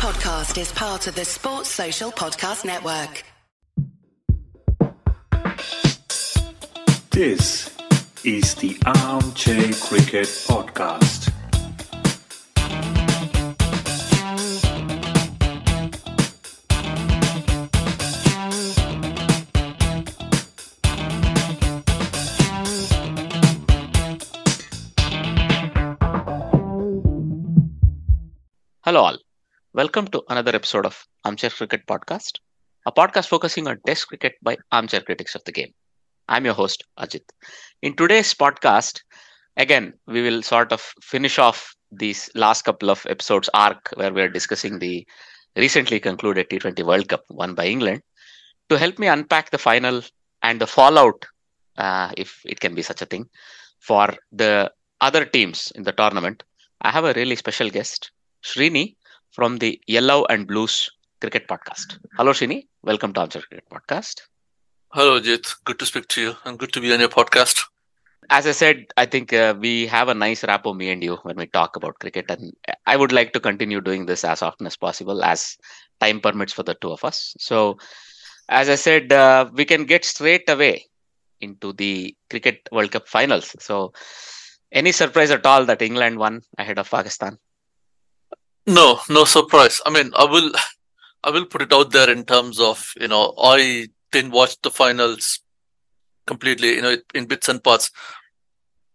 podcast is part of the Sports Social Podcast Network. This is the Armchair Cricket Podcast. Hello all. Welcome to another episode of Armchair Cricket Podcast, a podcast focusing on Test cricket by armchair critics of the game. I'm your host, Ajit. In today's podcast, again, we will sort of finish off these last couple of episodes arc where we're discussing the recently concluded T20 World Cup won by England. To help me unpack the final and the fallout, if it can be such a thing, for the other teams in the tournament, I have a really special guest, Srini from the Yellow and Blues Cricket Podcast. Hello, Srini. Welcome to Armchair Cricket Podcast. Hello, Jit. Good to speak to you and good to be on your podcast. As I said, I think we have a nice rapport, me and you, when we talk about cricket. And I would like to continue doing this as often as possible, as time permits for the two of us. So, as I said, we can get straight away into the Cricket World Cup finals. So, any surprise at all that England won ahead of Pakistan? No surprise. I mean, I will put it out there in terms of, you know, I didn't watch the finals completely, you know, in bits and parts,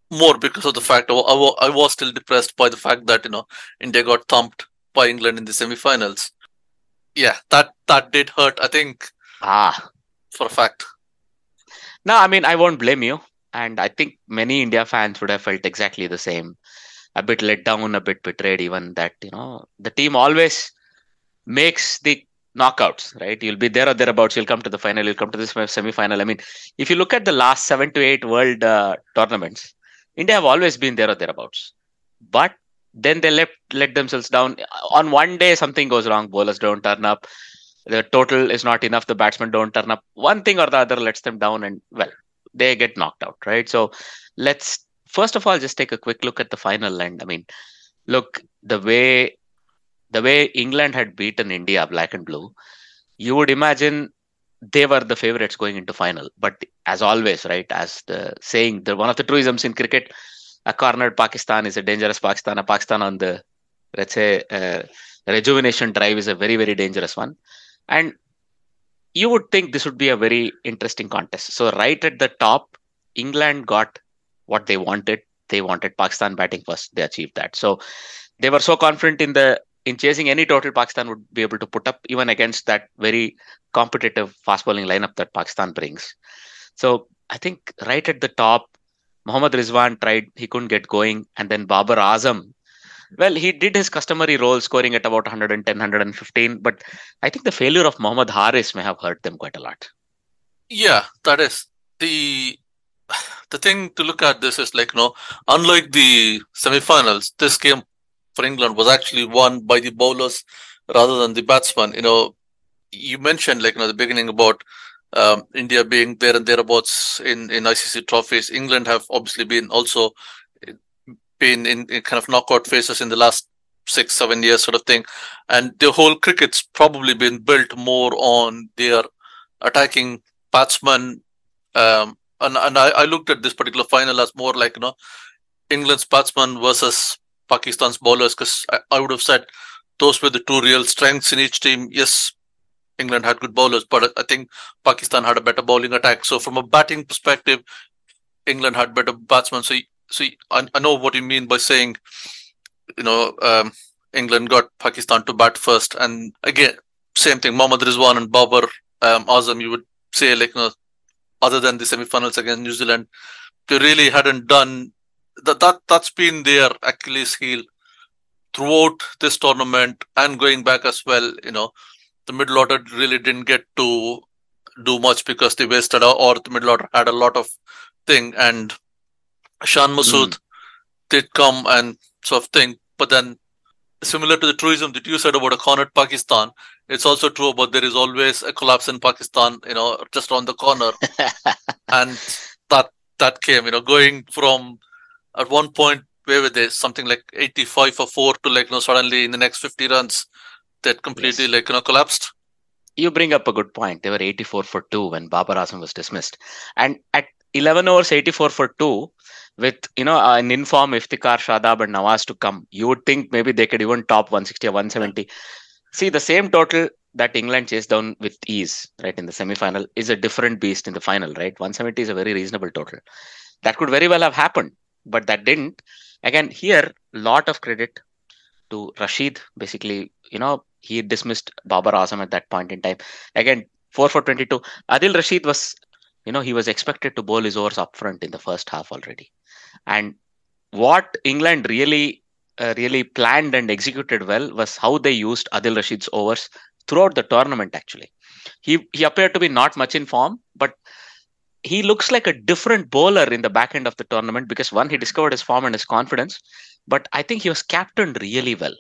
more because of the fact I was still depressed by the fact that, you know, India got thumped by England in the semi-finals. Yeah, that did hurt, I think, for a fact. No, I mean, I won't blame you. And I think many India fans would have felt exactly the same. A bit let down, a bit betrayed, even that, you know, the team always makes the knockouts, right? You'll be there or thereabouts. You'll come to the final. You'll come to this semi-final. I mean, if you look at the last 7 to 8 world tournaments, India have always been there or thereabouts. But then they let themselves down. On one day, something goes wrong. Bowlers don't turn up. The total is not enough. The batsmen don't turn up. One thing or the other lets them down and, well, they get knocked out, right? So let's first of all, just take a quick look at the final. And I mean, look, the way England had beaten India, black and blue, you would imagine they were the favourites going into final. But as always, right, as the saying, one of the truisms in cricket, a cornered Pakistan is a dangerous Pakistan. A Pakistan on the, let's say, rejuvenation drive is a very, very dangerous one. And you would think this would be a very interesting contest. So right at the top, England got what they wanted. They wanted Pakistan batting first. They achieved that. So they were so confident in chasing any total Pakistan would be able to put up, even against that very competitive fast bowling lineup that Pakistan brings. So I think right at the top, Mohammad Rizwan tried. He couldn't get going. And then Babar Azam, well, he did his customary role, scoring at about 110, 115. But I think the failure of Mohammad Haris may have hurt them quite a lot. Yeah, that is the thing to look at. This is like, you know, unlike the semi-finals, this game for England was actually won by the bowlers rather than the batsmen. You know, you mentioned, like, you know, the beginning about India being there and thereabouts in ICC trophies. England have obviously been in kind of knockout phases in the last 6-7 years sort of thing. And the whole cricket's probably been built more on their attacking batsmen. And I looked at this particular final as more like, you know, England's batsmen versus Pakistan's bowlers, because I would have said those were the two real strengths in each team. Yes, England had good bowlers, but I think Pakistan had a better bowling attack. So from a batting perspective, England had better batsmen. So I know what you mean by saying, you know, England got Pakistan to bat first. And again, same thing, Mohammad Rizwan and Babar Azam, you would say, like, you know, other than the semi-finals against New Zealand, they really hadn't done that. That's been their Achilles heel throughout this tournament and going back as well. You know, the middle order really didn't get to do much because they wasted out, or the middle order had a lot of thing. And Shan Masood did come and sort of thing. But then, similar to the truism that you said about a cornered Pakistan, it's also true about there is always a collapse in Pakistan, you know, just around the corner. And that came, you know, going from at one point, where were they, something like 85 for 4 to, like, you know, suddenly in the next 50 runs, that completely collapsed. You bring up a good point. They were 84 for 2 when Babar Azam was dismissed. And at 11 overs, 84 for 2, with, an in-form Iftikhar, Shadab and Nawaz to come, you would think maybe they could even top 160 or 170. See, the same total that England chased down with ease, right, in the semi-final is a different beast in the final, right? 170 is a very reasonable total. That could very well have happened, but that didn't. Again, here, lot of credit to Rashid. Basically, he dismissed Babar Azam at that point in time. Again, 4 for 22. Adil Rashid was, he was expected to bowl his overs up front in the first half already. And what England really planned and executed well was how they used Adil Rashid's overs throughout the tournament, actually. He appeared to be not much in form, but he looks like a different bowler in the back end of the tournament because, one, he discovered his form and his confidence, but I think he was captained really well,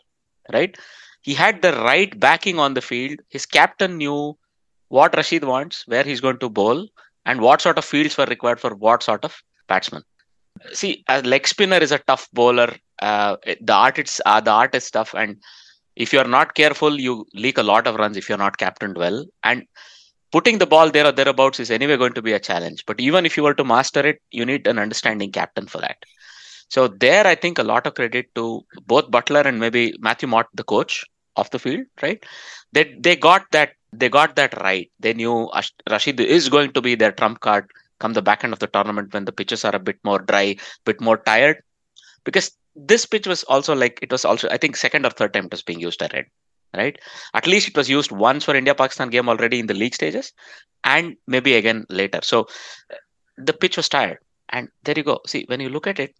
right? He had the right backing on the field. His captain knew what Rashid wants, where he's going to bowl, and what sort of fields were required for what sort of batsman. See, a leg spinner is a tough bowler. The art is tough, and if you're not careful, you leak a lot of runs if you're not captained well. And putting the ball there or thereabouts is anyway going to be a challenge. But even if you were to master it, you need an understanding captain for that. So there, I think a lot of credit to both Butler and maybe Matthew Mott, the coach of the field, right? They got that right. They knew Rashid is going to be their trump card come the back end of the tournament when the pitches are a bit more dry, bit more tired. Because this pitch was also I think second or third time it was being used, I read, right? At least it was used once for India-Pakistan game already in the league stages and maybe again later. So the pitch was tired. And there you go. See, when you look at it,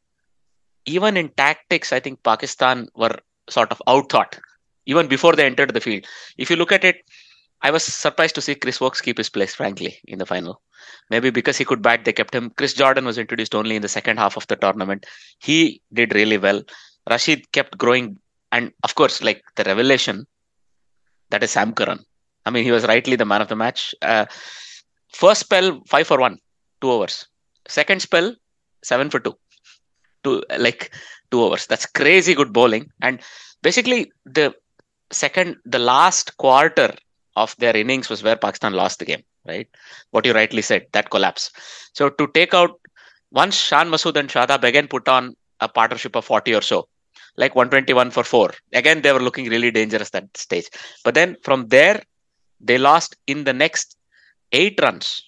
even in tactics, I think Pakistan were sort of outthought even before they entered the field. If you look at it, I was surprised to see Chris Wokes keep his place, frankly, in the final. Maybe because he could bat, they kept him. Chris Jordan was introduced only in the second half of the tournament. He did really well. Rashid kept growing. And of course, the revelation, that is Sam Curran. I mean, he was rightly the man of the match. First spell, 5 for 1, 2 overs. Second spell, 7 for 2. 2 overs. That's crazy good bowling. And basically, the last quarter of their innings was where Pakistan lost the game, right? What you rightly said, that collapse. So to take out, once Shan Masood and Shadab again put on a partnership of 40 or so, 121 for 4. Again, they were looking really dangerous that stage. But then from there, they lost in the next 8 runs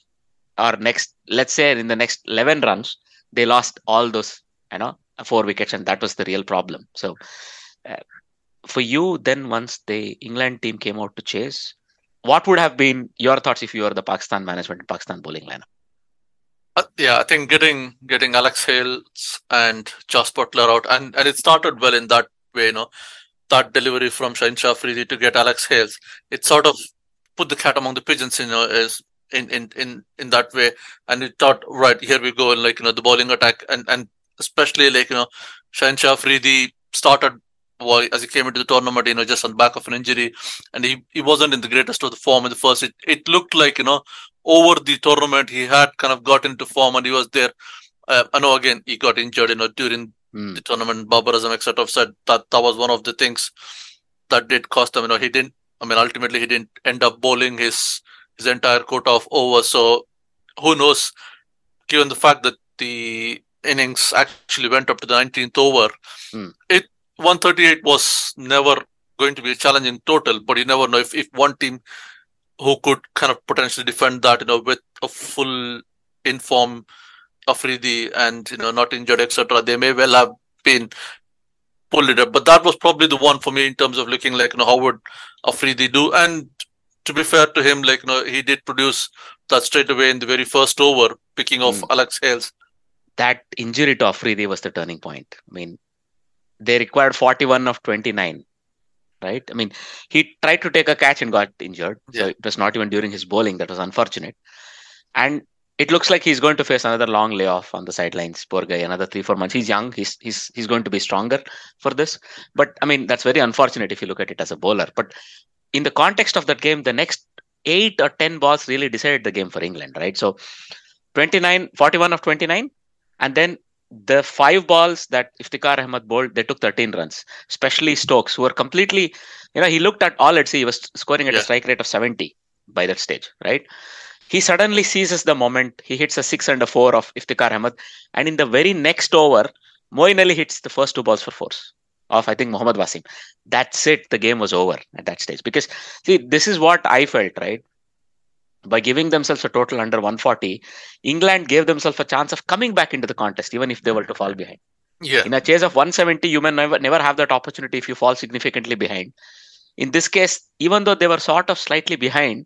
or in the next 11 runs, they lost all those, 4 wickets, and that was the real problem. So for you, then once the England team came out to chase, what would have been your thoughts if you were the Pakistan management and Pakistan bowling lineup? I think getting Alex Hales and Josh Butler out, and it started well in that way, that delivery from Shaheen Shah Afridi to get Alex Hales. It sort of put the cat among the pigeons, in that way. And it thought, right, here we go, and the bowling attack, and especially Shaheen Shah Afridi started as he came into the tournament, just on the back of an injury, and he wasn't in the greatest of the form in the first. It looked like, over the tournament, he had kind of got into form and he was there. I know, again, he got injured, during the tournament. Babar Azam, etc., said that was one of the things that did cost him. Ultimately, he didn't end up bowling his entire quota of overs. So, who knows, given the fact that the innings actually went up to the 19th over, 138 was never going to be a challenge in total, but you never know if one team who could kind of potentially defend that, with a full in-form Afridi and, not injured, etc., they may well have been pulled it up. But that was probably the one for me in terms of looking how would Afridi do? And to be fair to him, he did produce that straight away in the very first over, picking off Alex Hales. That injury to Afridi was the turning point. They required 41 of 29, right? He tried to take a catch and got injured. Yeah. So it was not even during his bowling. That was unfortunate. And it looks like he's going to face another long layoff on the sidelines. Poor guy, another 3-4 months. He's young. He's going to be stronger for this. But that's very unfortunate if you look at it as a bowler. But in the context of that game, the next 8 or 10 balls really decided the game for England, right? So 41 of 29, and then the five balls that Iftikhar Ahmed bowled, they took 13 runs, especially Stokes, who were completely, he looked at all at sea. He was scoring at a strike rate of 70 by that stage, right? He suddenly seizes the moment. He hits a 6 and a 4 of Iftikhar Ahmed. And in the very next over, Moeen Ali hits the first two balls for fours of, I think, Mohammad Wasim. That's it. The game was over at that stage. Because, see, this is what I felt, right? By giving themselves a total under 140, England gave themselves a chance of coming back into the contest, even if they were to fall behind. Yeah. In a chase of 170, you may never have that opportunity if you fall significantly behind. In this case, even though they were sort of slightly behind,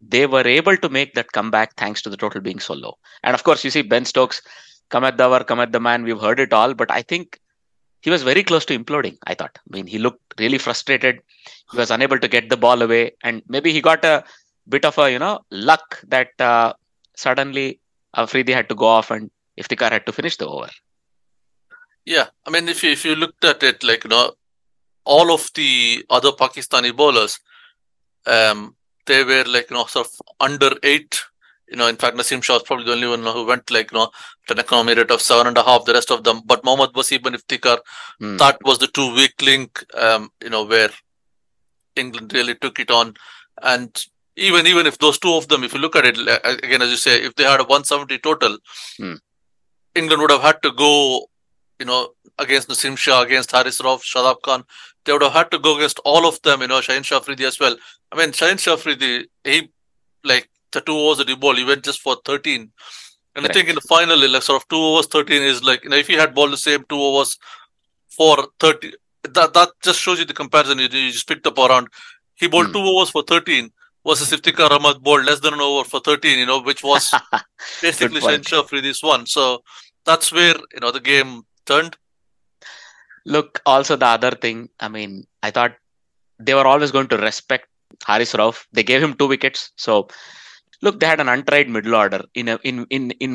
they were able to make that comeback thanks to the total being so low. And of course, you see Ben Stokes, come at the hour, come at the man. We've heard it all, but I think he was very close to imploding, I thought. I mean, he looked really frustrated. He was unable to get the ball away. And maybe he got a bit of a, luck that suddenly Afridi had to go off and Iftikhar had to finish the over. Yeah. I mean, if you looked at it, all of the other Pakistani bowlers, they were sort of under 8. In fact, Naseem Shah was probably the only one who went at an economy rate of 7.5, the rest of them. But Mohammad Wasim and Iftikhar, that was the 2 weak link, where England really took it on. And even if those two of them, if you look at it, again, as you say, if they had a 170 total, England would have had to go, against Naseem Shah, against Haris Rauf, Shadab Khan. They would have had to go against all of them, Shaheen Shah Afridi as well. I mean, Shaheen Shah Afridi, he, the 2 overs that he bowled, he went just for 13. And right. I think in the final, 2 overs, 13 is if he had bowled the same 2 overs for 30, that just shows you the comparison you just picked up around. He bowled 2 overs for 13 versus Iftikhar Ahmed bowled less than an over for 13, which was basically Shaheen Shah Afridi's one. So that's where, the game turned. Look, also the other thing, I mean, I thought they were always going to respect Haris Rauf. They gave him 2 wickets. So, look, they had an untried middle order in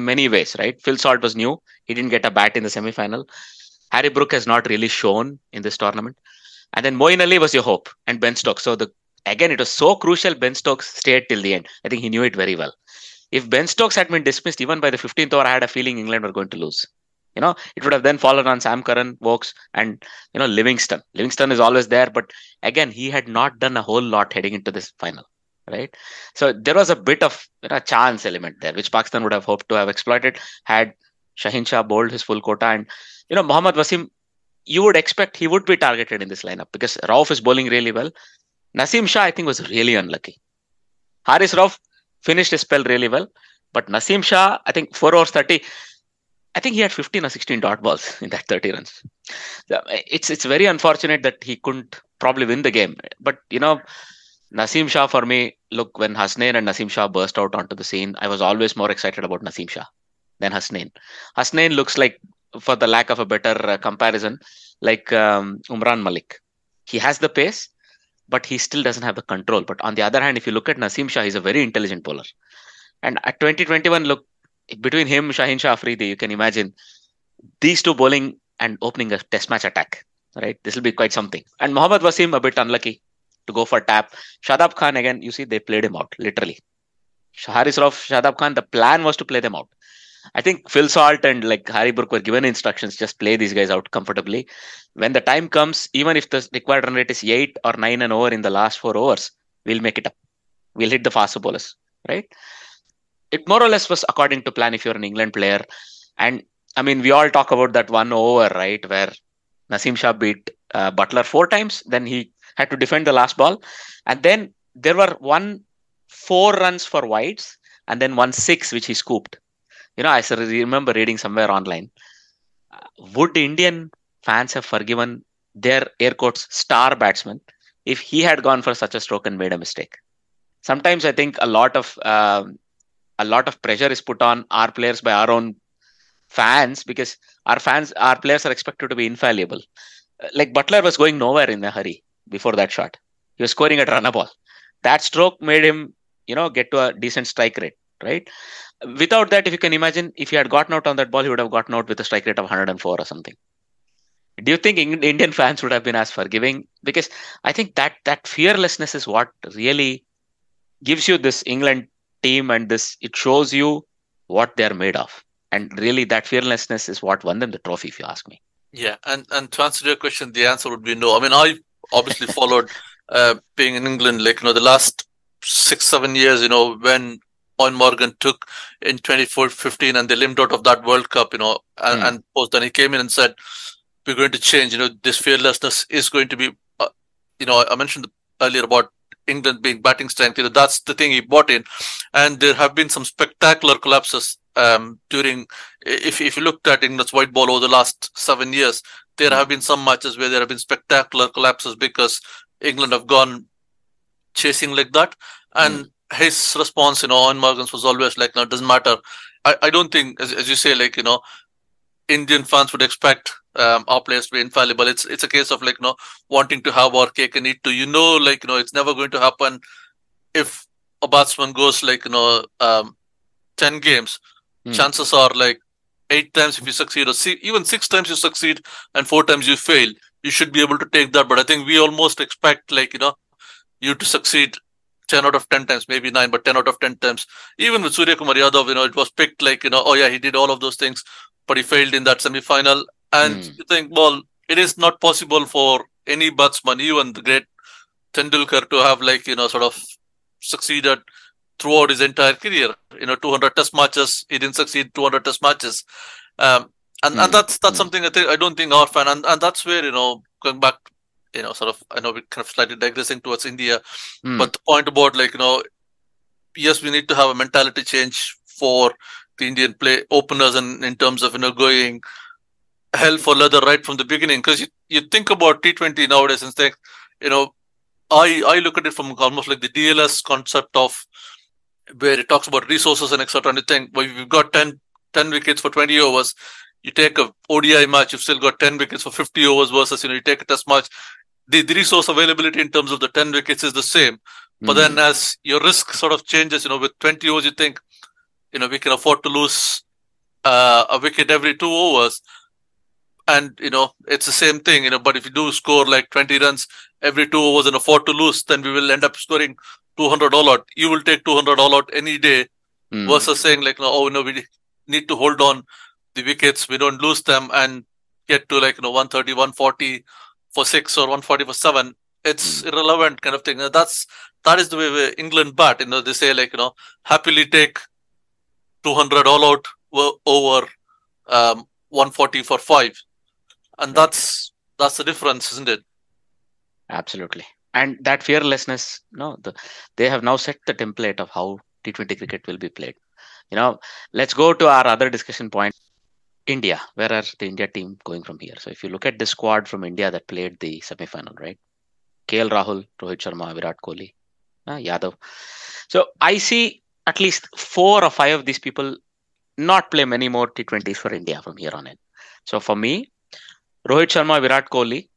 many ways, right? Phil Salt was new. He didn't get a bat in the semi-final. Harry Brook has not really shown in this tournament. And then Moeen Ali was your hope and Ben Stokes. So, again, it was so crucial Ben Stokes stayed till the end. I think he knew it very well. If Ben Stokes had been dismissed even by the 15th over, I had a feeling England were going to lose. It would have then fallen on Sam Curran, Wokes and, Livingston. Livingston is always there. But again, he had not done a whole lot heading into this final. Right. So there was a bit of a chance element there, which Pakistan would have hoped to have exploited had Shaheen Shah bowled his full quota. And, Mohammad Wasim, you would expect he would be targeted in this lineup because Rauf is bowling really well. Naseem Shah, I think, was really unlucky. Haris Rauf finished his spell really well. But Naseem Shah, I think 4 overs 30, I think he had 15 or 16 dot balls in that 30 runs. It's very unfortunate that he couldn't probably win the game. But, Naseem Shah, for me, look, when Hasnain and Naseem Shah burst out onto the scene, I was always more excited about Naseem Shah than Hasnain. Hasnain looks like, for the lack of a better comparison, Umran Malik. He has the pace, but he still doesn't have the control. But on the other hand, if you look at Naseem Shah, he's a very intelligent bowler. And at 2021, look, between him, Shaheen Shah Afridi, you can imagine these two bowling and opening a test match attack, right? This will be quite something. And Mohammad Wasim, a bit unlucky to go for tap. Shadab Khan, again, you see, they played him out, literally. Haris Rauf, Shadab Khan, the plan was to play them out. I think Phil Salt and Harry Brook were given instructions, just play these guys out comfortably. When the time comes, even if the required run rate is 8 or 9 and over in the last 4 overs, we'll make it up. We'll hit the faster bowlers, right? It more or less was according to plan if you're an England player. And, I mean, we all talk about that one over, right, where Naseem Shah beat Butler 4 times, then he had to defend the last ball. And then there were 4 runs for wides and then 1 6, which he scooped. I remember reading somewhere online. Would Indian fans have forgiven their air quotes star batsman if he had gone for such a stroke and made a mistake? Sometimes I think a lot of pressure is put on our players by our own fans because our players are expected to be infallible. Butler was going nowhere in a hurry. Before that shot, he was scoring at run-a ball. That stroke made him, get to a decent strike rate, right? Without that, if you can imagine, if he had gotten out on that ball, he would have gotten out with a strike rate of 104 or something. Do you think Indian fans would have been as forgiving? Because I think that fearlessness is what really gives you this England team and it shows you what they're made of. And really, that fearlessness is what won them the trophy, if you ask me. Yeah, and to answer your question, the answer would be no. I mean, I obviously followed being in England, like, you know, the last 6-7 years, you know, when Owen Morgan took in 2015 and they limped out of that World Cup, you know, and post, and he came in and said, we're going to change, you know, this fearlessness is going to be, you know, I mentioned earlier about England being batting strength, you know, that's the thing he bought in. And there have been some spectacular collapses during, if you looked at England's white ball over the last 7 years, there have been some matches where there have been spectacular collapses because England have gone chasing like that. And his response, you know, Owen Morgan's was always like, no, it doesn't matter. I don't think, as you say, like, you know, Indian fans would expect our players to be infallible. It's a case of, like, you know, wanting to have our cake and eat too. You know, like, you know, it's never going to happen if a batsman goes, like, you know, 10 games. Chances are, like, 8 times if you succeed, or even 6 times you succeed and 4 times you fail, you should be able to take that. But I think we almost expect, like, you know, you to succeed 10 out of 10 times, maybe 9, but 10 out of 10 times. Even with Suryakumar Yadav, you know, it was picked like, you know, oh yeah, he did all of those things, but he failed in that semi-final. And you think, well, it is not possible for any batsman, even the great Tendulkar, to have, like, you know, sort of succeeded throughout his entire career. You know, 200 test matches, he didn't succeed 200 test matches. And that's something I don't think our fan, and that's where, you know, going back, you know, sort of, I know we're kind of slightly digressing towards India, but the point about, like, you know, yes, we need to have a mentality change for the Indian play openers and in terms of, you know, going hell for leather right from the beginning. Because you think about T20 nowadays and think, you know, I look at it from almost like the DLS concept of where it talks about resources and etc. And you think, well, we've got 10 wickets for 20 overs. You take a ODI match, you've still got 10 wickets for 50 overs versus, you know, you take a test match. The resource availability in terms of the 10 wickets is the same. But then as your risk sort of changes, you know, with 20 overs, you think, you know, we can afford to lose a wicket every 2 overs. And, you know, it's the same thing, you know, but if you do score like 20 runs every 2 overs and afford to lose, then we will end up scoring 200 all out. You will take 200 all out any day versus saying, like, oh, no, we need to hold on the wickets, we don't lose them and get to, like, you know, 130, 140 for 6 or 140 for 7. It's irrelevant kind of thing. And that is the way England bat. You know, they say, like, you know, happily take 200 all out over 140 for 5. And that's the difference, isn't it? Absolutely. And that fearlessness, no, they have now set the template of how T20 cricket will be played. You know, let's go to our other discussion point. India, where are the India team going from here? So if you look at the squad from India that played the semi-final, right? KL Rahul, Rohit Sharma, Virat Kohli, Yadav. So I see at least 4 or 5 of these people not play many more T20s for India from here on in. So for me, Rohit Sharma, Virat Kohli,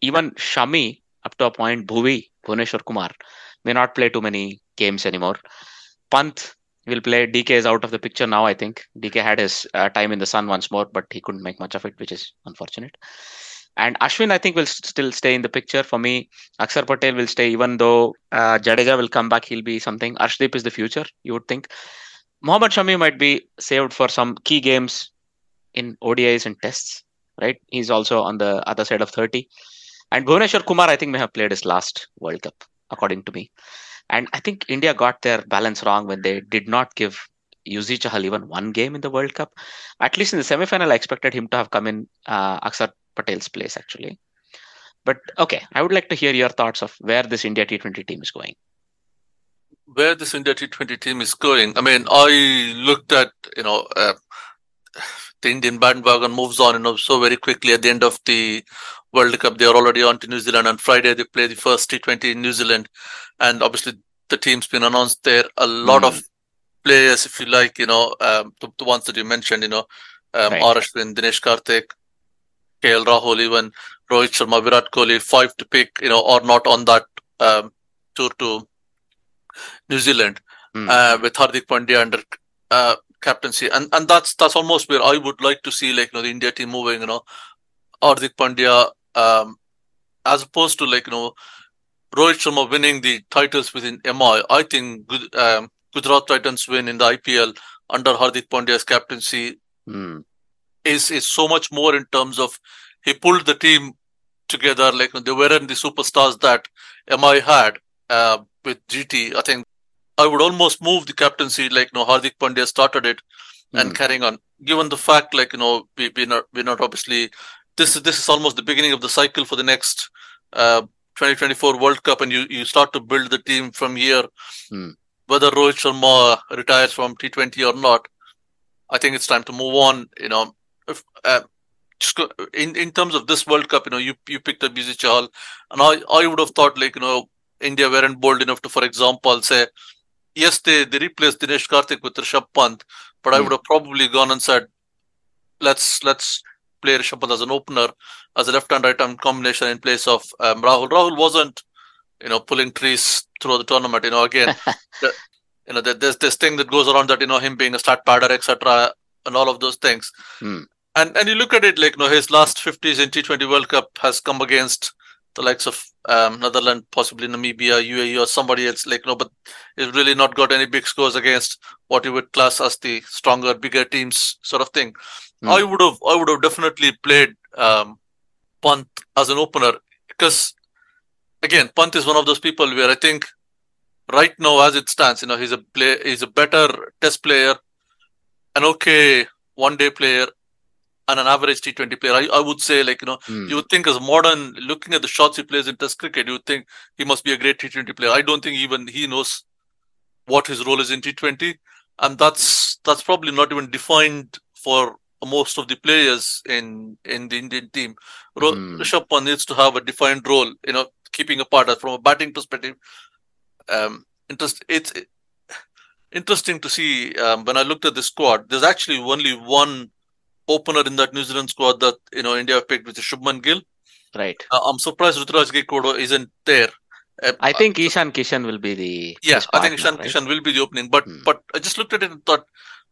even Shami, up to a point, Bhuvi, Bhuneshwar Kumar, may not play too many games anymore. Pant will play. DK is out of the picture now, I think. DK had his time in the sun once more, but he couldn't make much of it, which is unfortunate. And Ashwin, I think, will still stay in the picture. For me, Akshar Patel will stay, even though Jadeja will come back. He'll be something. Arshdeep is the future, you would think. Mohammed Shami might be saved for some key games in ODIs and tests, right? He's also on the other side of 30. And Bhuneshwar Kumar, I think, may have played his last World Cup, according to me. And I think India got their balance wrong when they did not give Yuzi Chahal even one game in the World Cup. At least in the semi-final, I expected him to have come in Akshar Patel's place, actually. But okay, I would like to hear your thoughts of where this India T20 team is going. Where this India T20 team is going? I mean, I looked at, you know, the Indian bandwagon moves on, you know, so very quickly at the end of the World Cup. They are already on to New Zealand. On Friday, they play the first T20 in New Zealand. And obviously, the team's been announced there. A lot of players, if you like, you know, the ones that you mentioned, you know, Ashwin, Dinesh Karthik, KL Rahul, even Rohit Sharma, Virat Kohli, 5 to pick, you know, or not on that tour to New Zealand with Hardik Pandya under captaincy. And that's almost where I would like to see, like, you know, the India team moving, you know, Hardik Pandya, as opposed to, like, you know, Rohit Sharma winning the titles within MI. I think Gujarat Titans win in the IPL under Hardik Pandya's captaincy is so much more in terms of he pulled the team together. Like, they weren't the superstars that MI had with GT. I think I would almost move the captaincy like Hardik Pandya started it and carrying on. Given the fact, like, we're not obviously this is almost the beginning of the cycle for the next 2024 World Cup, and you start to build the team from here. Whether Rohit Sharma retires from T20 or not, I think it's time to move on. If, in terms of this World Cup, you picked up Deepak Chahar, and I would have thought, like, India weren't bold enough to, for example, say, yes, they replaced Dinesh Karthik with Rishabh Pant, but I would have probably gone and said, let's play Rishabh Pant as an opener, as a left hand right hand combination in place of Rahul. Rahul wasn't, pulling trees throughout the tournament. Again, there's this thing that goes around that him being a stat padder, etc., and all of those things. And you look at it like his last 50s in T20 World Cup has come against the likes of Netherlands, possibly Namibia, UAE, or somebody else. Like but it's really not got any big scores against what you would class as the stronger, bigger teams, sort of thing. I would have definitely played Pant as an opener, because again, Pant is one of those people where I think right now, as it stands, he's a better Test player, an okay one-day player, and an average T20 player. I would say, like, you would think as modern, looking at the shots he plays in Test cricket, you would think he must be a great T20 player. I don't think even he knows what his role is in T20, and that's probably not even defined for most of the players in the Indian team. Rishabh Pant needs to have a defined role, keeping apart from a batting perspective. It's interesting to see when I looked at the squad, there's actually only one opener in that New Zealand squad that India picked, which is Shubman Gill. Right. I'm surprised Rituraj Gaikwad isn't there. I think Ishan Kishan will be the Kishan will be the opening. But I just looked at it and thought,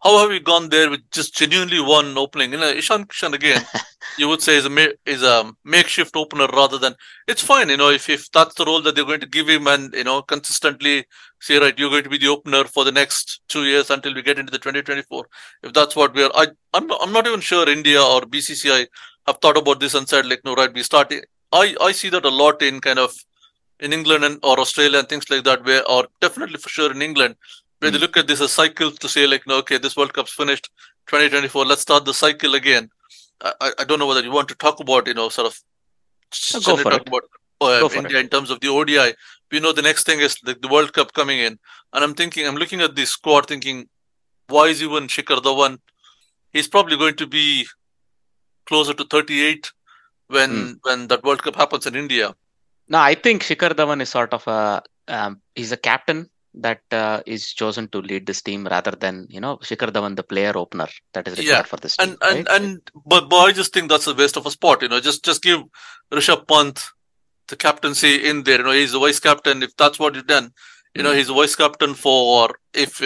how have we gone there with just genuinely one opening? Ishan Kishan, again, you would say is a makeshift opener rather than... It's fine, if that's the role that they're going to give him and, consistently say, right, you're going to be the opener for the next 2 years until we get into the 2024. If that's what we are... I'm not even sure India or BCCI have thought about this and said, like, no, right, we start... I see that a lot in kind of... in England or Australia and things like that, where... or definitely for sure in England... where they look at this as cycles to say, like, okay, this World Cup's finished, 2024, let's start the cycle again. I don't know whether you want to talk about, sort of... Go for it. About, Go for India it. In terms of the ODI. We know the next thing is the World Cup coming in. And I'm looking at this squad thinking, why is even Shikhar Dhawan? He's probably going to be closer to 38 when that World Cup happens in India. No, I think Shikhar Dhawan is sort of a... he's a captain that is chosen to lead this team rather than, Shikhar Dhawan, the player opener that is required for this team. But I just think that's a waste of a spot. Just give Rishabh Pant the captaincy in there. He's the vice captain. If that's what you've done, he's the vice captain for, or if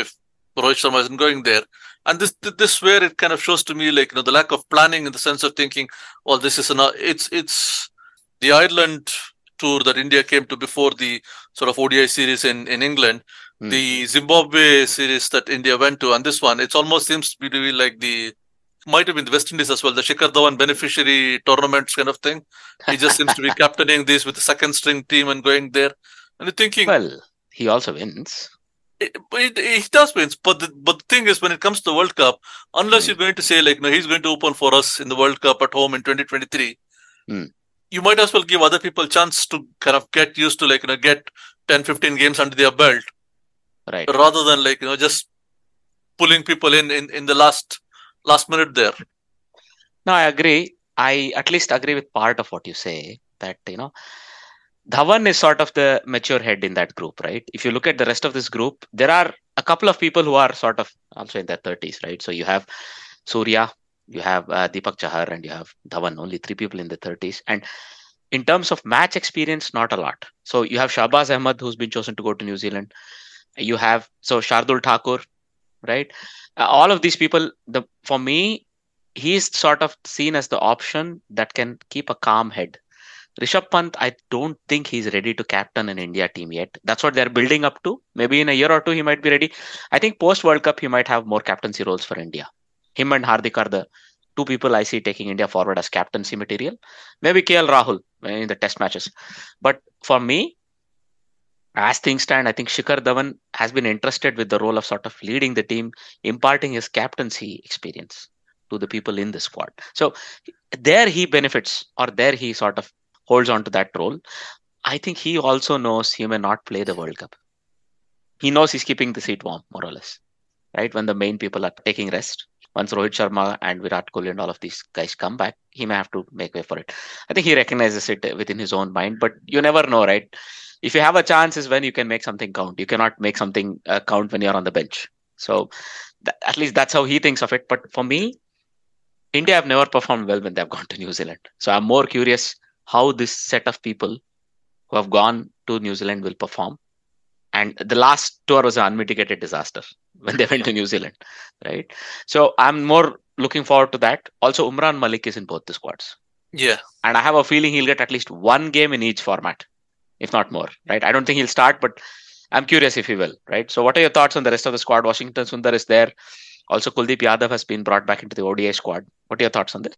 Rohit Sharma isn't going there. And this where it kind of shows to me, like, the lack of planning in the sense of thinking, well, this is it's the Ireland tour that India came to before the sort of ODI series in England, the Zimbabwe series that India went to, and this one, it almost seems to be like might have been the West Indies as well, the Shikhar Dhawan beneficiary tournaments kind of thing. He just seems to be captaining this with the second string team and going there. And you're thinking... Well, he also wins. He does win, but the thing is, when it comes to the World Cup, unless you're going to say, like, he's going to open for us in the World Cup at home in 2023, you might as well give other people a chance to kind of get used to, like, get 10-15 games under their belt. Right. Rather than, like, just pulling people in the last minute there. No, I agree. I at least agree with part of what you say, that, Dhawan is sort of the mature head in that group, right? If you look at the rest of this group, there are a couple of people who are sort of also in their 30s, right? So you have Surya, you have Deepak Chahar, and you have Dhawan, only three people in the 30s. And in terms of match experience, not a lot. So you have Shahbaz Ahmed, who's been chosen to go to New Zealand. You have, Shardul Thakur, right? All of these people, for me, he's sort of seen as the option that can keep a calm head Rishabh Pant, I don't think he's ready to captain an India team yet. That's what they're building up to. Maybe in a year or two, he might be ready. I think post-World Cup, he might have more captaincy roles for India. Him and Hardik are the two people I see taking India forward as captaincy material. Maybe KL Rahul in the test matches. But for me, as things stand, I think Shikhar Dhawan has been entrusted with the role of sort of leading the team, imparting his captaincy experience to the people in the squad. So there he benefits, or there he sort of holds on to that role. I think he also knows he may not play the World Cup. He knows he's keeping the seat warm, more or less, right? When the main people are taking rest, once Rohit Sharma and Virat Kohli and all of these guys come back, he may have to make way for it. I think he recognizes it within his own mind, but you never know, right? If you have a chance is when you can make something count. You cannot make something count when you're on the bench. So at least that's how he thinks of it. But for me, India have never performed well when they've gone to New Zealand. So I'm more curious how this set of people who have gone to New Zealand will perform. And the last tour was an unmitigated disaster when they went to New Zealand, right? So I'm more looking forward to that. Also, Umran Malik is in both the squads. Yeah. And I have a feeling he'll get at least one game in each format, if not more, right? I don't think he'll start, but I'm curious if he will, right? So what are your thoughts on the rest of the squad? Washington Sundar is there. Also, Kuldeep Yadav has been brought back into the ODI squad. What are your thoughts on this?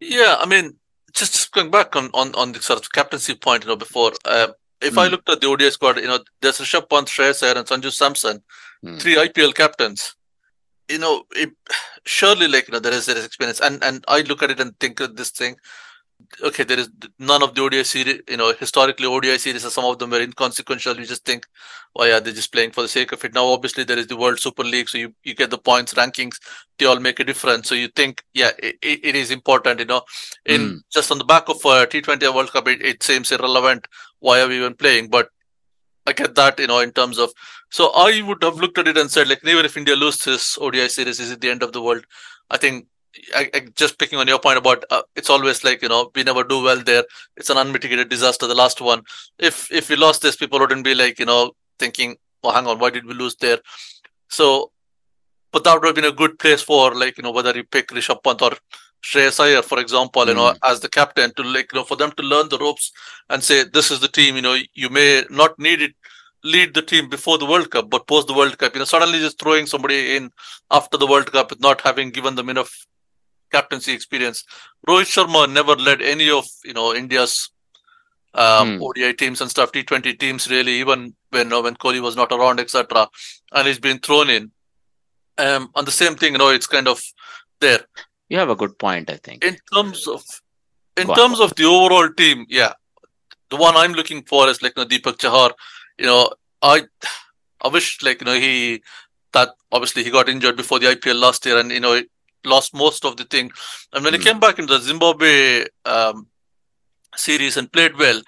Yeah, I mean, just going back on the sort of captaincy point, you know, before, I looked at the ODI squad, you know, there's Rishabh Pant, Shreyas Iyer and Sanju Samson, three IPL captains. You know, surely, like, you know, there is experience. And I look at it and think of this thing. Okay, there is none of the ODI series, you know, historically ODI series, some of them were inconsequential. You just think, oh yeah, they're just playing for the sake of it. Now, obviously, there is the World Super League, so you get the points, rankings, they all make a difference. So you think, yeah, it is important, you know, in just on the back of T20 World Cup, it seems irrelevant. Why are we even playing? But I get that, you know, in terms of, so I would have looked at it and said, like, even if India loses this ODI series, is it the end of the world? I think, I just picking on your point about it's always like, you know, we never do well there. It's an unmitigated disaster, the last one. If we lost this, people wouldn't be like, you know, thinking, oh, hang on, why did we lose there? So, but that would have been a good place for, like, you know, whether you pick Rishabh Pant or Shreyas Iyer, for example, you know, as the captain, to, like, you know, for them to learn the ropes and say, this is the team, you know, you may not need it. Lead the team before the World Cup, but post the World Cup, you know, suddenly just throwing somebody in after the World Cup with not having given them enough captaincy experience. Rohit Sharma never led any of, you know, India's ODI teams and stuff, T20 teams really, even when Kohli was not around, etc. And he's been thrown in. And the same thing, you know, it's kind of there. You have a good point, I think. In terms of the overall team, yeah, the one I'm looking for is, like, you know, Deepak Chahar. You know, I wish, like, you know, he got injured before the IPL last year, and, you know, it lost most of the thing. And when he came back into the Zimbabwe series and played well,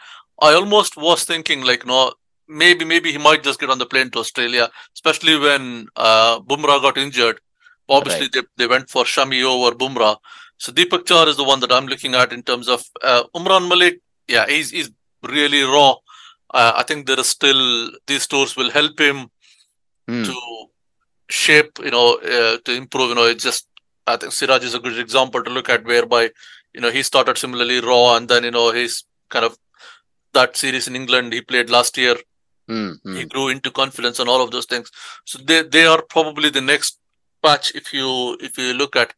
I almost was thinking, like, no, maybe he might just get on the plane to Australia, especially when Bumrah got injured. Obviously, right. They went for Shami over Bumrah. So Deepak Chahar is the one that I'm looking at in terms of Umran Malik. Yeah, he's really raw. I think there is still these tours will help him to shape, you know, to improve. You know, it's just, I think Siraj is a good example to look at, whereby, you know, he started similarly raw, and then, you know, he's kind of that series in England he played last year. He grew into confidence and all of those things. So they are probably the next patch if you look at.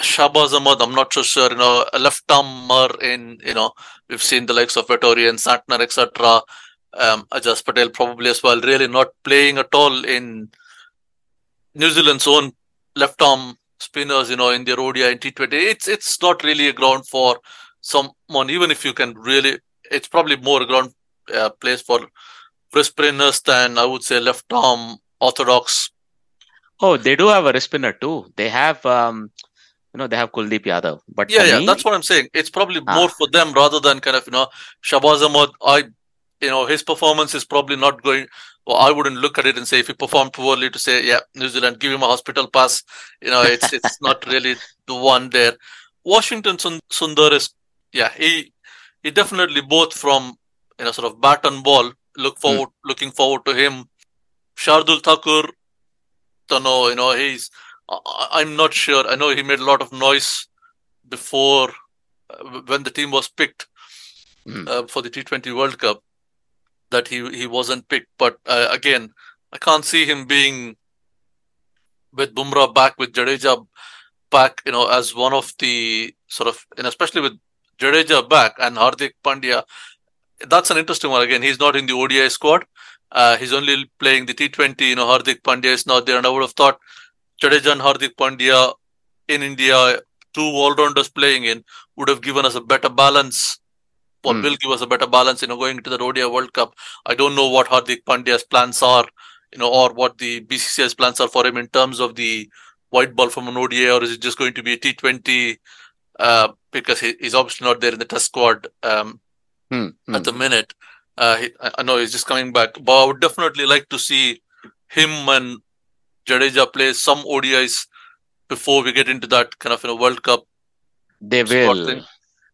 Shahbaz Ahmad, I'm not so sure, you know, a left-armer in, you know, we've seen the likes of Vettori and Santner, etc. Ajaz Patel probably as well, really not playing at all in New Zealand's own left-arm spinners, you know, in their ODI and T20. It's not really a ground for someone, even if you can really, it's probably more a ground place for wrist spinners than, I would say, left-arm orthodox. Oh, they do have a wrist spinner too. They have... You know, they have Kuldeep Yadav. But yeah, that's what I'm saying. It's probably more for them rather than kind of, you know, Shahbaz Ahmad. You know, his performance is probably not going. Well, I wouldn't look at it and say if he performed poorly to say, yeah, New Zealand, give him a hospital pass. You know, it's not really the one there. Washington Sundar is, yeah, he definitely both from, you know, sort of bat and ball. Looking forward to him. Shardul Thakur, you know, he's. I'm not sure. I know he made a lot of noise before when the team was picked. for the T20 World Cup that he wasn't picked. But again, I can't see him being with Bumrah back, with Jadeja back, you know, as one of the sort of, and especially with Jadeja back and Hardik Pandya. That's an interesting one. Again, he's not in the ODI squad. He's only playing the T20. You know, Hardik Pandya is not there. And I would have thought Jadeja and Hardik Pandya in India, two all-rounders playing in, would have given us a better balance, or will give us a better balance, you know, going into the ODI World Cup. I don't know what Hardik Pandya's plans are, you know, or what the BCCI's plans are for him in terms of the white ball from an ODI, or is it just going to be a T20? Because he's obviously not there in the test squad at the minute. I know he's just coming back, but I would definitely like to see him and Jadeja play some ODIs before we get into that kind of, you know, World Cup. They will. Thing.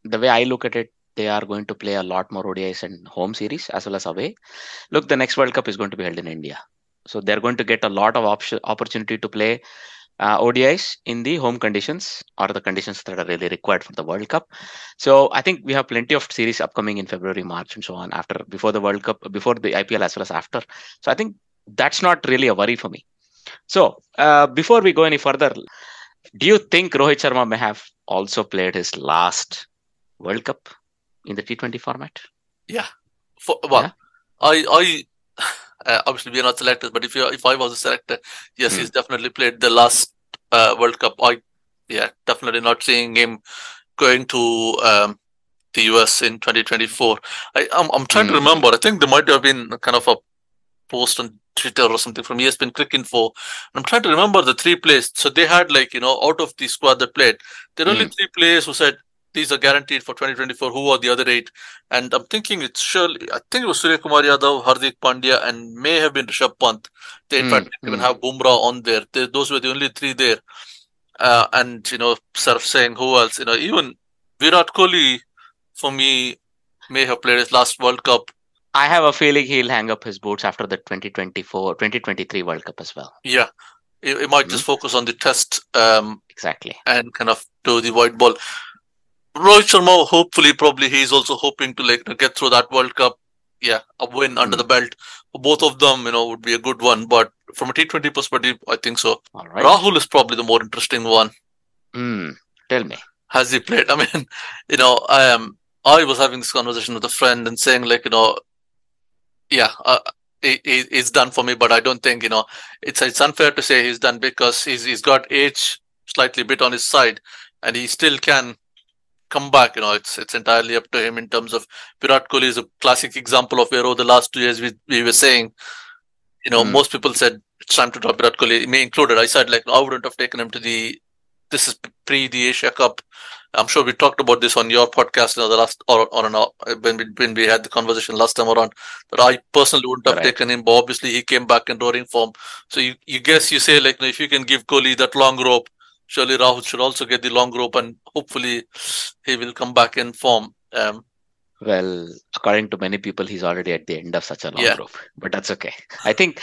The way I look at it, they are going to play a lot more ODIs and home series as well as away. Look, the next World Cup is going to be held in India. So they're going to get a lot of opportunity to play ODIs in the home conditions, or the conditions that are really required for the World Cup. So I think we have plenty of series upcoming in February, March and so on, after, before the World Cup, before the IPL as well as after. So I think that's not really a worry for me. So before we go any further, do you think Rohit Sharma may have also played his last World Cup in the T20 format? Yeah. I obviously we are not selectors, but if I was a selector, yes, he's definitely played the last World Cup. Definitely not seeing him going to the US in 2024. I'm trying to remember. I think there might have been kind of a post on Twitter or something from ESPN Crick Info. I'm trying to remember the three players. So they had, like, you know, out of the squad that played, there are only three players who said these are guaranteed for 2024. Who are the other eight? And I'm thinking it's surely, I think it was Suryakumar Yadav, Hardik Pandya, and may have been Rishabh Pant. They in fact didn't even have Bumrah on there. Those were the only three there. And, you know, sort of saying who else, you know, even Virat Kohli for me may have played his last World Cup. I have a feeling he'll hang up his boots after the 2023 World Cup as well. Yeah. It might just focus on the test. Exactly. And kind of do the white ball. Rohit Sharma, hopefully, probably he's also hoping to, like, get through that World Cup. Yeah, a win under the belt. Both of them, you know, would be a good one. But from a T20 perspective, I think so. All right. Rahul is probably the more interesting one. Tell me. Has he played? I mean, you know, I was having this conversation with a friend and saying, like, you know, yeah, it's done for me, but I don't think, you know, it's unfair to say he's done, because he's got age slightly bit on his side, and he still can come back. You know, it's entirely up to him in terms of. Virat Kohli is a classic example of where over the last 2 years we were saying, you know, most people said it's time to drop Virat Kohli, me included. I said, like, I wouldn't have taken him to this is pre the Asia Cup. I'm sure we talked about this on your podcast, you know, the last when we had the conversation last time around, but I personally wouldn't have taken him, but obviously he came back in roaring form. So you say, like, you know, if you can give Kohli that long rope, surely Rahul should also get the long rope, and hopefully he will come back in form. Well, according to many people, he's already at the end of such a long rope, but that's okay. I think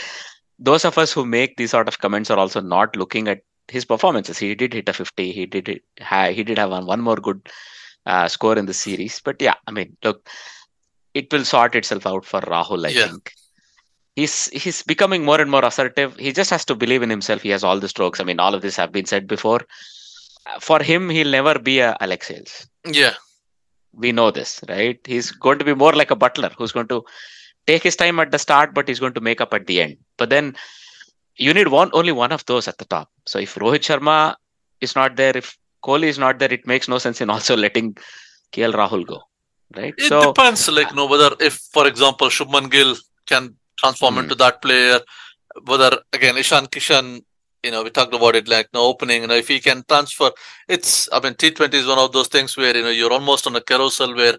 those of us who make these sort of comments are also not looking at his performances. He did hit a 50. He did have one more good score in the series. But yeah, I mean, look, it will sort itself out for Rahul. I think he's becoming more and more assertive. He just has to believe in himself. He has all the strokes. I mean, all of this have been said before. For him, he'll never be a Alex Hales. Yeah, we know this, right? He's going to be more like a Butler, who's going to take his time at the start, but he's going to make up at the end. But then, you need only one of those at the top. So if Rohit Sharma is not there, if Kohli is not there, it makes no sense in also letting KL Rahul go, right? It depends, like, no, whether if, for example, Shubman Gill can transform into that player, whether, again, Ishan Kishan, you know, we talked about it, like, no opening, you know, if he can transfer, it's, I mean, T20 is one of those things where, you know, you're almost on a carousel where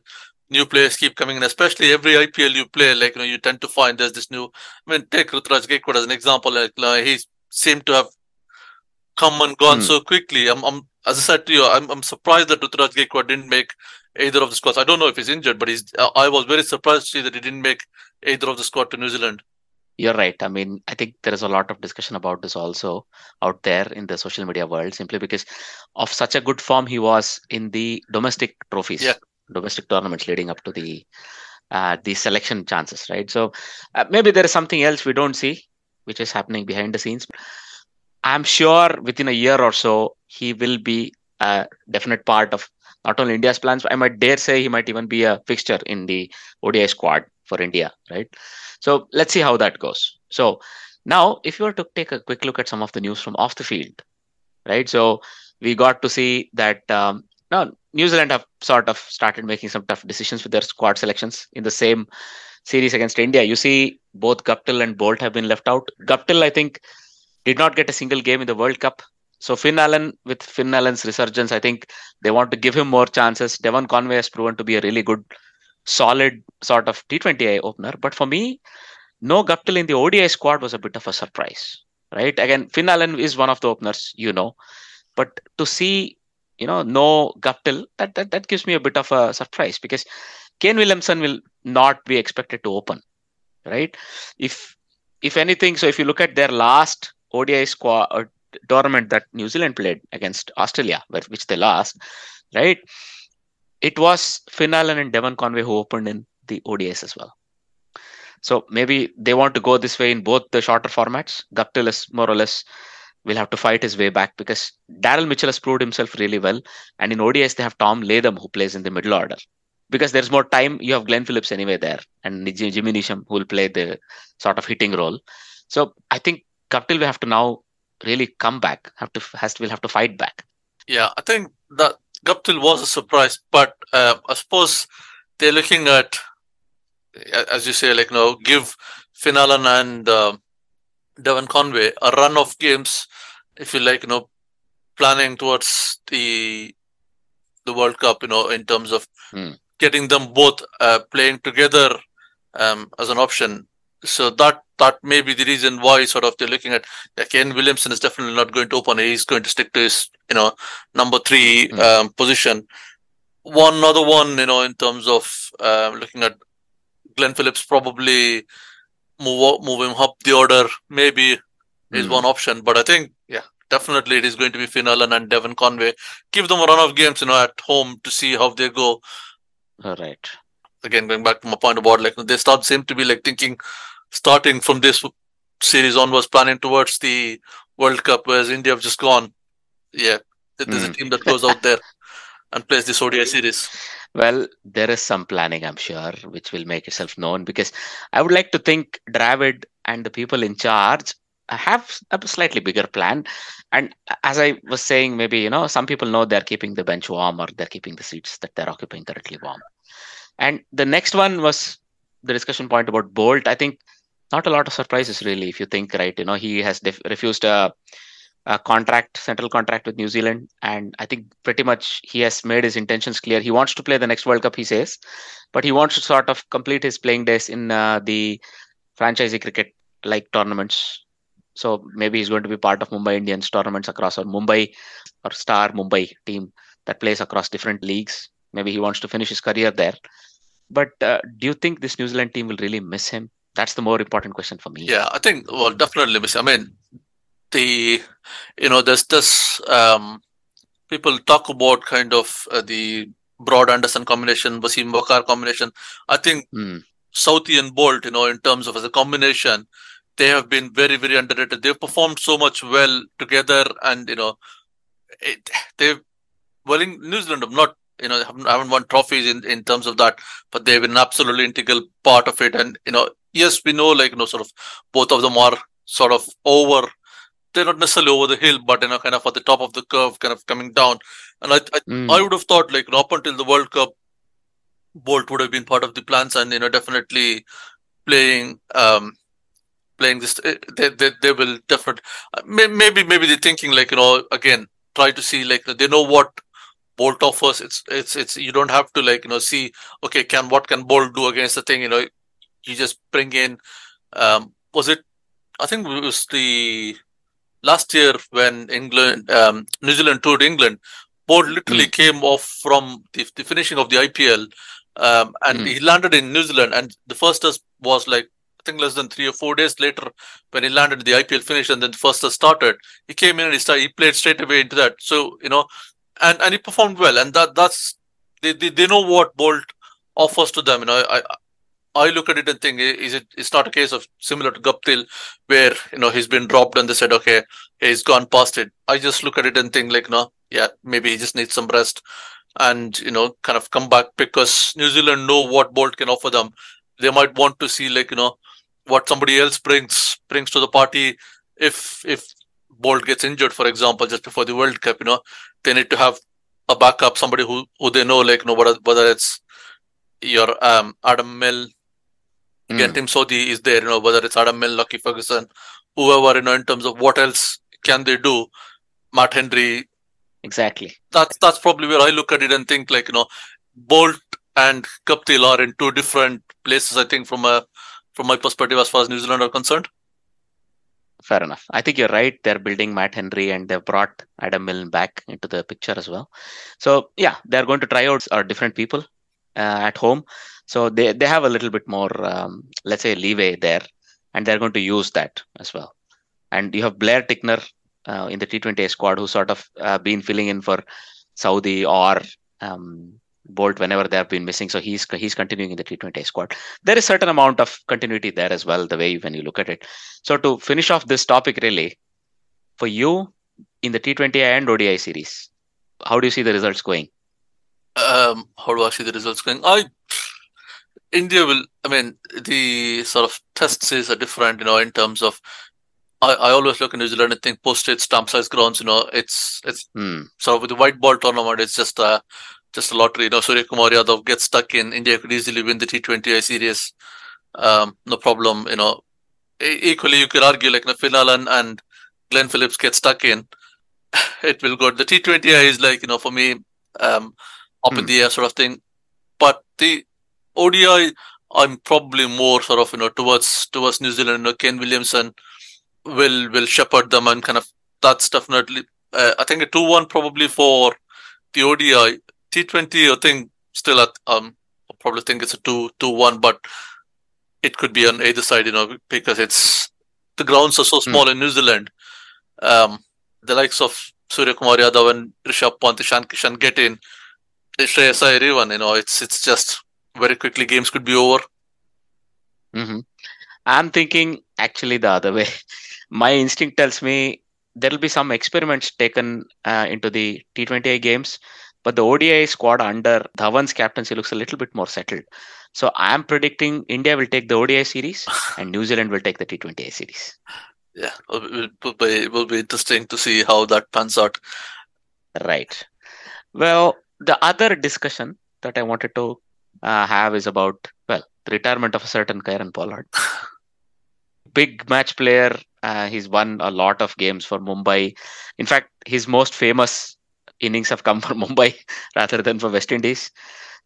new players keep coming in, especially every IPL you play, like, you know, you tend to find there's this new. I mean, take Rituraj Gaikwad as an example. Like, he seemed to have come and gone so quickly. As I said to you, I'm surprised that Rituraj Gaikwad didn't make either of the squads. I don't know if he's injured, but I was very surprised to see that he didn't make either of the squad to New Zealand. You're right. I mean, I think there is a lot of discussion about this also out there in the social media world, simply because of such a good form he was in the domestic trophies. Yeah. domestic tournaments leading up to the selection chances, right? So maybe there is something else we don't see, which is happening behind the scenes. I'm sure within a year or so, he will be a definite part of not only India's plans, but I might dare say he might even be a fixture in the ODI squad for India, right? So let's see how that goes. So now, if you were to take a quick look at some of the news from off the field, right? So we got to see that now New Zealand have sort of started making some tough decisions with their squad selections in the same series against India. You see, both Guptill and Boult have been left out. Guptill, I think, did not get a single game in the World Cup. So Finn Allen, with Finn Allen's resurgence, I think they want to give him more chances. Devon Conway has proven to be a really good, solid sort of T20 opener. But for me, no Guptill in the ODI squad was a bit of a surprise, right? Again, Finn Allen is one of the openers, you know. But to see, you know, no Guptill, that gives me a bit of a surprise because Kane Williamson will not be expected to open, right? If anything, so if you look at their last ODI squad or tournament that New Zealand played against Australia, which they lost, right? It was Finn Allen and Devon Conway who opened in the ODIs as well. So maybe they want to go this way in both the shorter formats. Guptill is more or less will have to fight his way back because Daryl Mitchell has proved himself really well. And in ODIs, they have Tom Latham who plays in the middle order because there's more time. You have Glenn Phillips anyway there and Jimmy Neesham who will play the sort of hitting role. So I think Guptill will have to now really come back, will have to fight back. Yeah, I think that Guptill was a surprise, but I suppose they're looking at, as you say, like, you know, give Finn Allen and Devon Conway a run of games, if you like, you know, planning towards the World Cup, you know, in terms of getting them both playing together as an option. So that may be the reason why sort of they're looking at Kane Williamson is definitely not going to open. He's going to stick to his, you know, number three position. One other one, you know, in terms of looking at Glenn Phillips, probably move him up the order, maybe is one option. But I think, yeah, definitely it is going to be Finn Allen and Devon Conway. Give them a run of games, you know, at home to see how they go. All right. Again, going back to my point about, like, they seem to be like thinking, starting from this series onwards, planning towards the World Cup, whereas India have just gone. Yeah, there's a team that goes out there and plays this ODI series. Well, there is some planning, I'm sure, which will make itself known because I would like to think Dravid and the people in charge have a slightly bigger plan. And as I was saying, maybe, you know, some people know they're keeping the bench warm or they're keeping the seats that they're occupying currently warm. And the next one was the discussion point about Boult. I think not a lot of surprises, really, if you think, right? You know, he has refused a contract, central contract with New Zealand. And I think pretty much he has made his intentions clear. He wants to play the next World Cup, he says, but he wants to sort of complete his playing days in the franchisee cricket-like tournaments. So maybe he's going to be part of Mumbai Indians tournaments across or Mumbai or Star Mumbai team that plays across different leagues. Maybe he wants to finish his career there. But do you think this New Zealand team will really miss him? That's the more important question for me. Yeah, I think, well, definitely miss him. I mean, you know, there's this, people talk about kind of the Broad Anderson combination, Wasim Wakar combination. I think Southee and Boult, you know, in terms of as a combination, they have been very, very underrated. They've performed so much well together and, you know, in New Zealand have not, you know, haven't won trophies in terms of that, but they've been an absolutely integral part of it. And, you know, yes, we know, like, you know, sort of both of them are sort of over, they're not necessarily over the hill, but, you know, kind of at the top of the curve, kind of coming down. And I would have thought, like, you know, up until the World Cup, Boult would have been part of the plans and, you know, definitely playing this, they will definitely, maybe they're thinking, like, you know, again, try to see, like, they know what Boult offers. It's you don't have to, like, you know, see, okay, what can Boult do against the thing, you know, you just bring in, I think it was the last year when New Zealand toured England, Boult literally came off from the finishing of the IPL, and he landed in New Zealand, and the first test was, like, I think less than 3 or 4 days later when he landed, the IPL finished, and then the first test started. He came in and he played straight away into that. So, you know, and he performed well, and that's They know what Bolt offers to them. You know, I look at it and think, it's not a case of similar to Guptill where, you know, he's been dropped and they said, okay, he's gone past it. I just look at it and think like, no, yeah, maybe he just needs some rest and, you know, kind of come back, because New Zealand know what Bolt can offer them. They might want to see, like, you know, what somebody else brings to the party. If Bolt gets injured, for example, just before the World Cup, you know, they need to have a backup, somebody who they know, like, you know, whether it's your Adam Mill, Gentim Sodhi is there, you know, whether it's Adam Mill, Lucky Ferguson, whoever, you know, in terms of what else can they do, Matt Henry. Exactly. That's probably where I look at it and think, like, you know, Bolt and Guptill are in two different places, I think, from my perspective, as far as New Zealand are concerned. Fair enough. I think you're right. They're building Matt Henry and they've brought Adam Milne back into the picture as well. So, yeah, they're going to try out different people at home. So they have a little bit more, let's say, leeway there. And they're going to use that as well. And you have Blair Tickner in the T20 squad, who sort of been filling in for Saudi or Bolt whenever they have been missing. So he's continuing in the T20 squad. There is certain amount of continuity there as well, the way when you look at it. So to finish off this topic, really, for you in the T20 and ODI series, how do you see the results going? How do I see the results going? India will, I mean, the sort of test series are different, you know, in terms of, I always look in New Zealand and think postage stamp size grounds, you know, it's sort of with the white ball tournament, it's just a lottery. You know, Suryakumar Yadav gets stuck in. India could easily win the T20 series. No problem. You know, equally, you could argue, like, you know, Finn Allen and Glenn Phillips get stuck in. It will go. The T20 is, like, you know, for me, up in the air sort of thing. But the ODI, I'm probably more sort of, you know, towards New Zealand. You know, Kane Williamson will shepherd them and kind of, that's definitely, I think a 2-1 probably for the ODI. T20, I think, still at I probably think it's a 2-1, but it could be on either side, you know, because it's the grounds are so small in New Zealand. The likes of Suryakumar Yadav and Rishabh Pant, Ishan Kishan get in. Shreyas Iyer even, you know, it's just very quickly games could be over. Mm-hmm. I'm thinking actually the other way. My instinct tells me there will be some experiments taken into the T20 games. But the ODI squad under Dhawan's captaincy looks a little bit more settled. So I'm predicting India will take the ODI series and New Zealand will take the T20 series. Yeah, it will be interesting to see how that pans out. Right. Well, the other discussion that I wanted to have is about, well, the retirement of a certain Kieran Pollard. Big match player. He's won a lot of games for Mumbai. In fact, his most famous innings have come from Mumbai rather than from West Indies.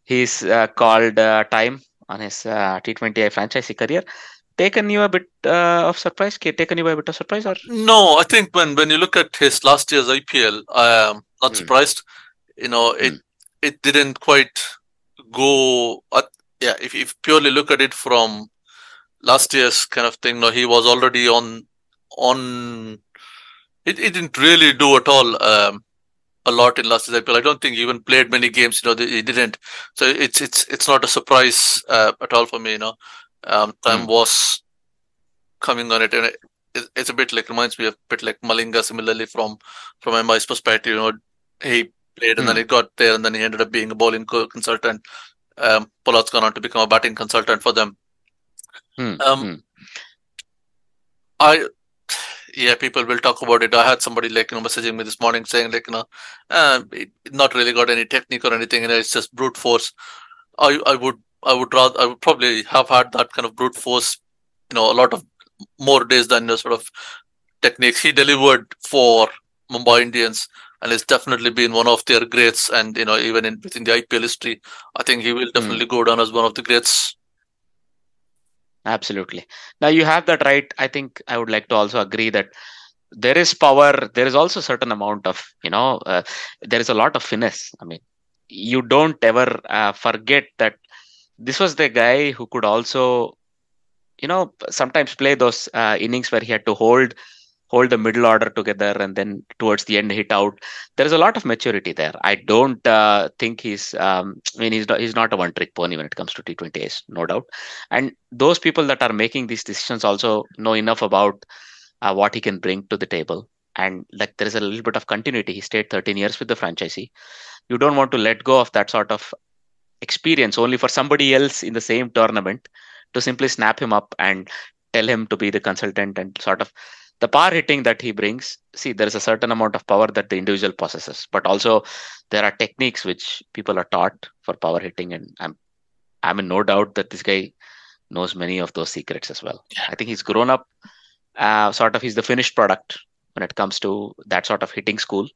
He's called time on his T20I franchise career. Taken you a bit of surprise? Taken you a bit of surprise? Or no, I think when you look at his last year's IPL, I am not surprised. You know, it didn't quite go. Yeah, if you purely look at it from last year's kind of thing, no, he was already on. It didn't really do at all. A lot in last year's IPL. I don't think he even played many games. You know, he didn't. So it's not a surprise at all for me. You know, time was coming on it, and it's a bit like, reminds me of a bit like Malinga. Similarly, from MI's perspective, you know, he played and then he got there, and then he ended up being a bowling consultant. Pollard's gone on to become a batting consultant for them. Yeah, people will talk about it. I had somebody, like, you know, messaging me this morning saying, like, you know, not really got any technique or anything, and, you know, it's just brute force. I would probably have had that kind of brute force, you know, a lot of more days than the sort of techniques he delivered for Mumbai Indians, and it's definitely been one of their greats. And, you know, even within the IPL history, I think he will definitely go down as one of the greats. Absolutely. Now you have that right. I think I would like to also agree that there is power. There is also a certain amount of, you know, there is a lot of finesse. I mean, you don't ever forget that this was the guy who could also, you know, sometimes play those innings where he had to hold hold the middle order together and then towards the end hit out. There's a lot of maturity there. I don't think he's not a one-trick pony when it comes to T20As, no doubt. And those people that are making these decisions also know enough about what he can bring to the table. And like there is a little bit of continuity. He stayed 13 years with the franchisee. You don't want to let go of that sort of experience only for somebody else in the same tournament to simply snap him up and tell him to be the consultant and sort of the power hitting that he brings. See, there is a certain amount of power that the individual possesses, but also there are techniques which people are taught for power hitting. And I'm in no doubt that this guy knows many of those secrets as well. I think he's grown up, sort of he's the finished product when it comes to that sort of hitting school,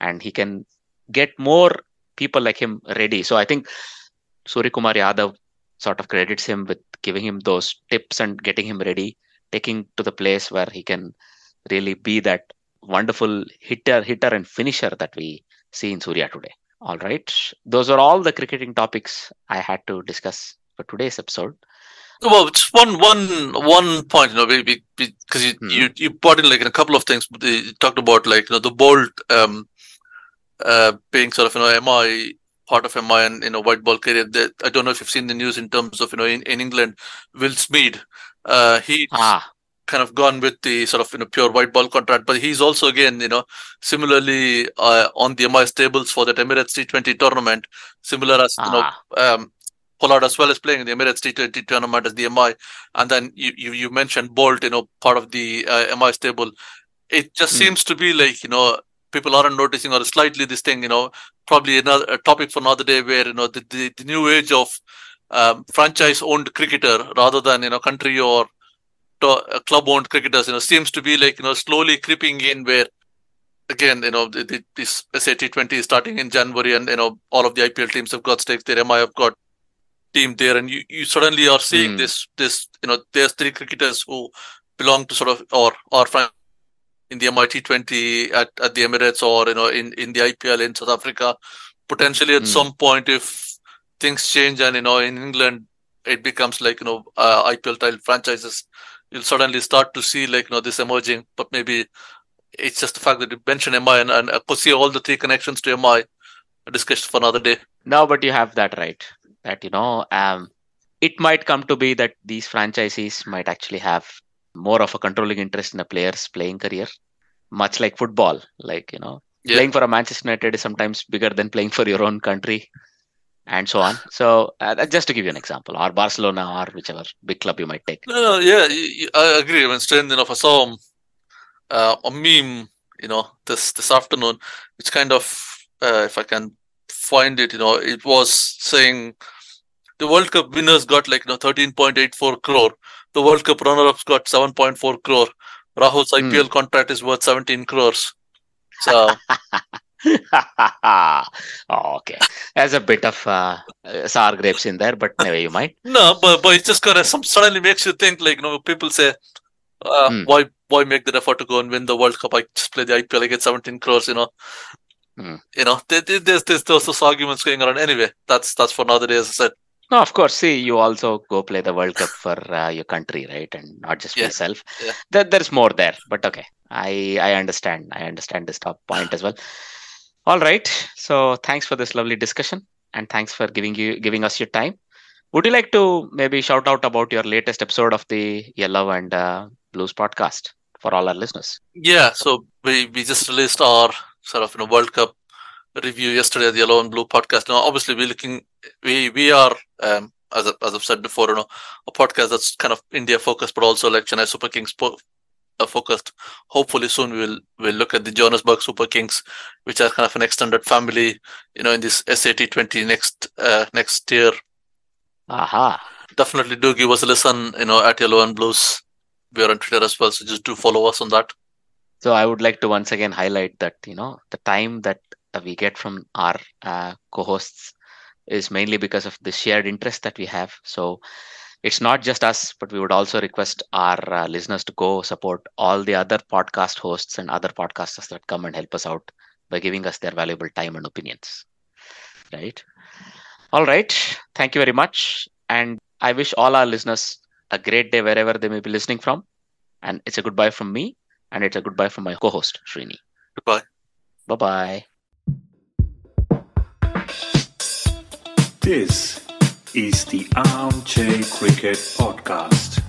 and he can get more people like him ready. So I think Suryakumar Yadav sort of credits him with giving him those tips and getting him ready, taking to the place where he can really be that wonderful hitter and finisher that we see in Surya today. All right. Those are all the cricketing topics I had to discuss for today's episode. Well, it's one point, you know, because you brought in like in a couple of things. You talked about like, you know, the Boult being sort of, you know, MI, part of MI and, you know, white ball career. That I don't know if you've seen the news in terms of, you know, in England, Will Smead, he's kind of gone with the sort of, you know, pure white ball contract, but he's also again, you know, similarly on the MI stables for that Emirates T20 tournament, similar as, you know, Pollard as well as playing in the Emirates T20 tournament as the MI, and then you mentioned Boult, you know, part of the MI stable. It just seems to be like, you know, people aren't noticing or slightly this thing, you know, probably a topic for another day where, you know, the new age of franchise-owned cricketer rather than, you know, country or club-owned cricketers, you know, seems to be like, you know, slowly creeping in where, again, you know, this T20 is starting in January and, you know, all of the IPL teams have got stakes there, MI have got team there, and you suddenly are seeing this, you know, there's three cricketers who belong to sort of or are from in the MI T20 at the Emirates or, you know, in the IPL in South Africa. Potentially at some point, if things change and, you know, in England it becomes like, you know, IPL style franchises, you'll suddenly start to see like, you know, this emerging. But maybe it's just the fact that you mentioned MI and I could see all the three connections to MI. A discussion for another day. No, but you have that right. That, you know, it might come to be that these franchisees might actually have more of a controlling interest in a player's playing career, much like football. Like, you know, playing for a Manchester United is sometimes bigger than playing for your own country and so on. So just to give you an example, or Barcelona or whichever big club you might take. No, yeah, I agree. When strange enough, I saw a meme, you know, this afternoon, which kind of, if I can find it, you know, it was saying the World Cup winners got like, you know, 13.84 crore. The World Cup runner-ups got 7.4 crore. Rahul's IPL contract is worth 17 crores. So, okay, there's a bit of sour grapes in there, but anyway, you might. No, but it's just kind of suddenly makes you think like, you know, people say, why make the effort to go and win the World Cup? I just play the IPL, I get 17 crores, you know. You know, there's those arguments going around. Anyway, that's for another day, as I said. No, of course. See, you also go play the World Cup for your country, right? And not just yourself. Yeah. There's more there, but okay. I understand. I understand this top point as well. All right. So thanks for this lovely discussion, and thanks for giving us your time. Would you like to maybe shout out about your latest episode of the Yellow and Blues podcast for all our listeners? Yeah. So we just released our sort of, you know, World Cup review yesterday at the Yellow and Blue podcast. Now, obviously, we are, as I've said before, you know, a podcast that's kind of India focused, but also like Chennai Super Kings focused. Hopefully soon we'll look at the Johannesburg Super Kings, which are kind of an extended family, you know, in this SAT20 next year. Aha. Definitely do give us a listen, you know, at Yellow and Blues. We are on Twitter as well, so just do follow us on that. So I would like to once again highlight that, you know, the time that we get from our co-hosts is mainly because of the shared interest that we have. So it's not just us, but we would also request our listeners to go support all the other podcast hosts and other podcasters that come and help us out by giving us their valuable time and opinions. Right. All right. Thank you very much. And I wish all our listeners a great day wherever they may be listening from. And it's a goodbye from me. And it's a goodbye from my co-host, Srini. Goodbye. Bye-bye. This is the Armchair Cricket Podcast.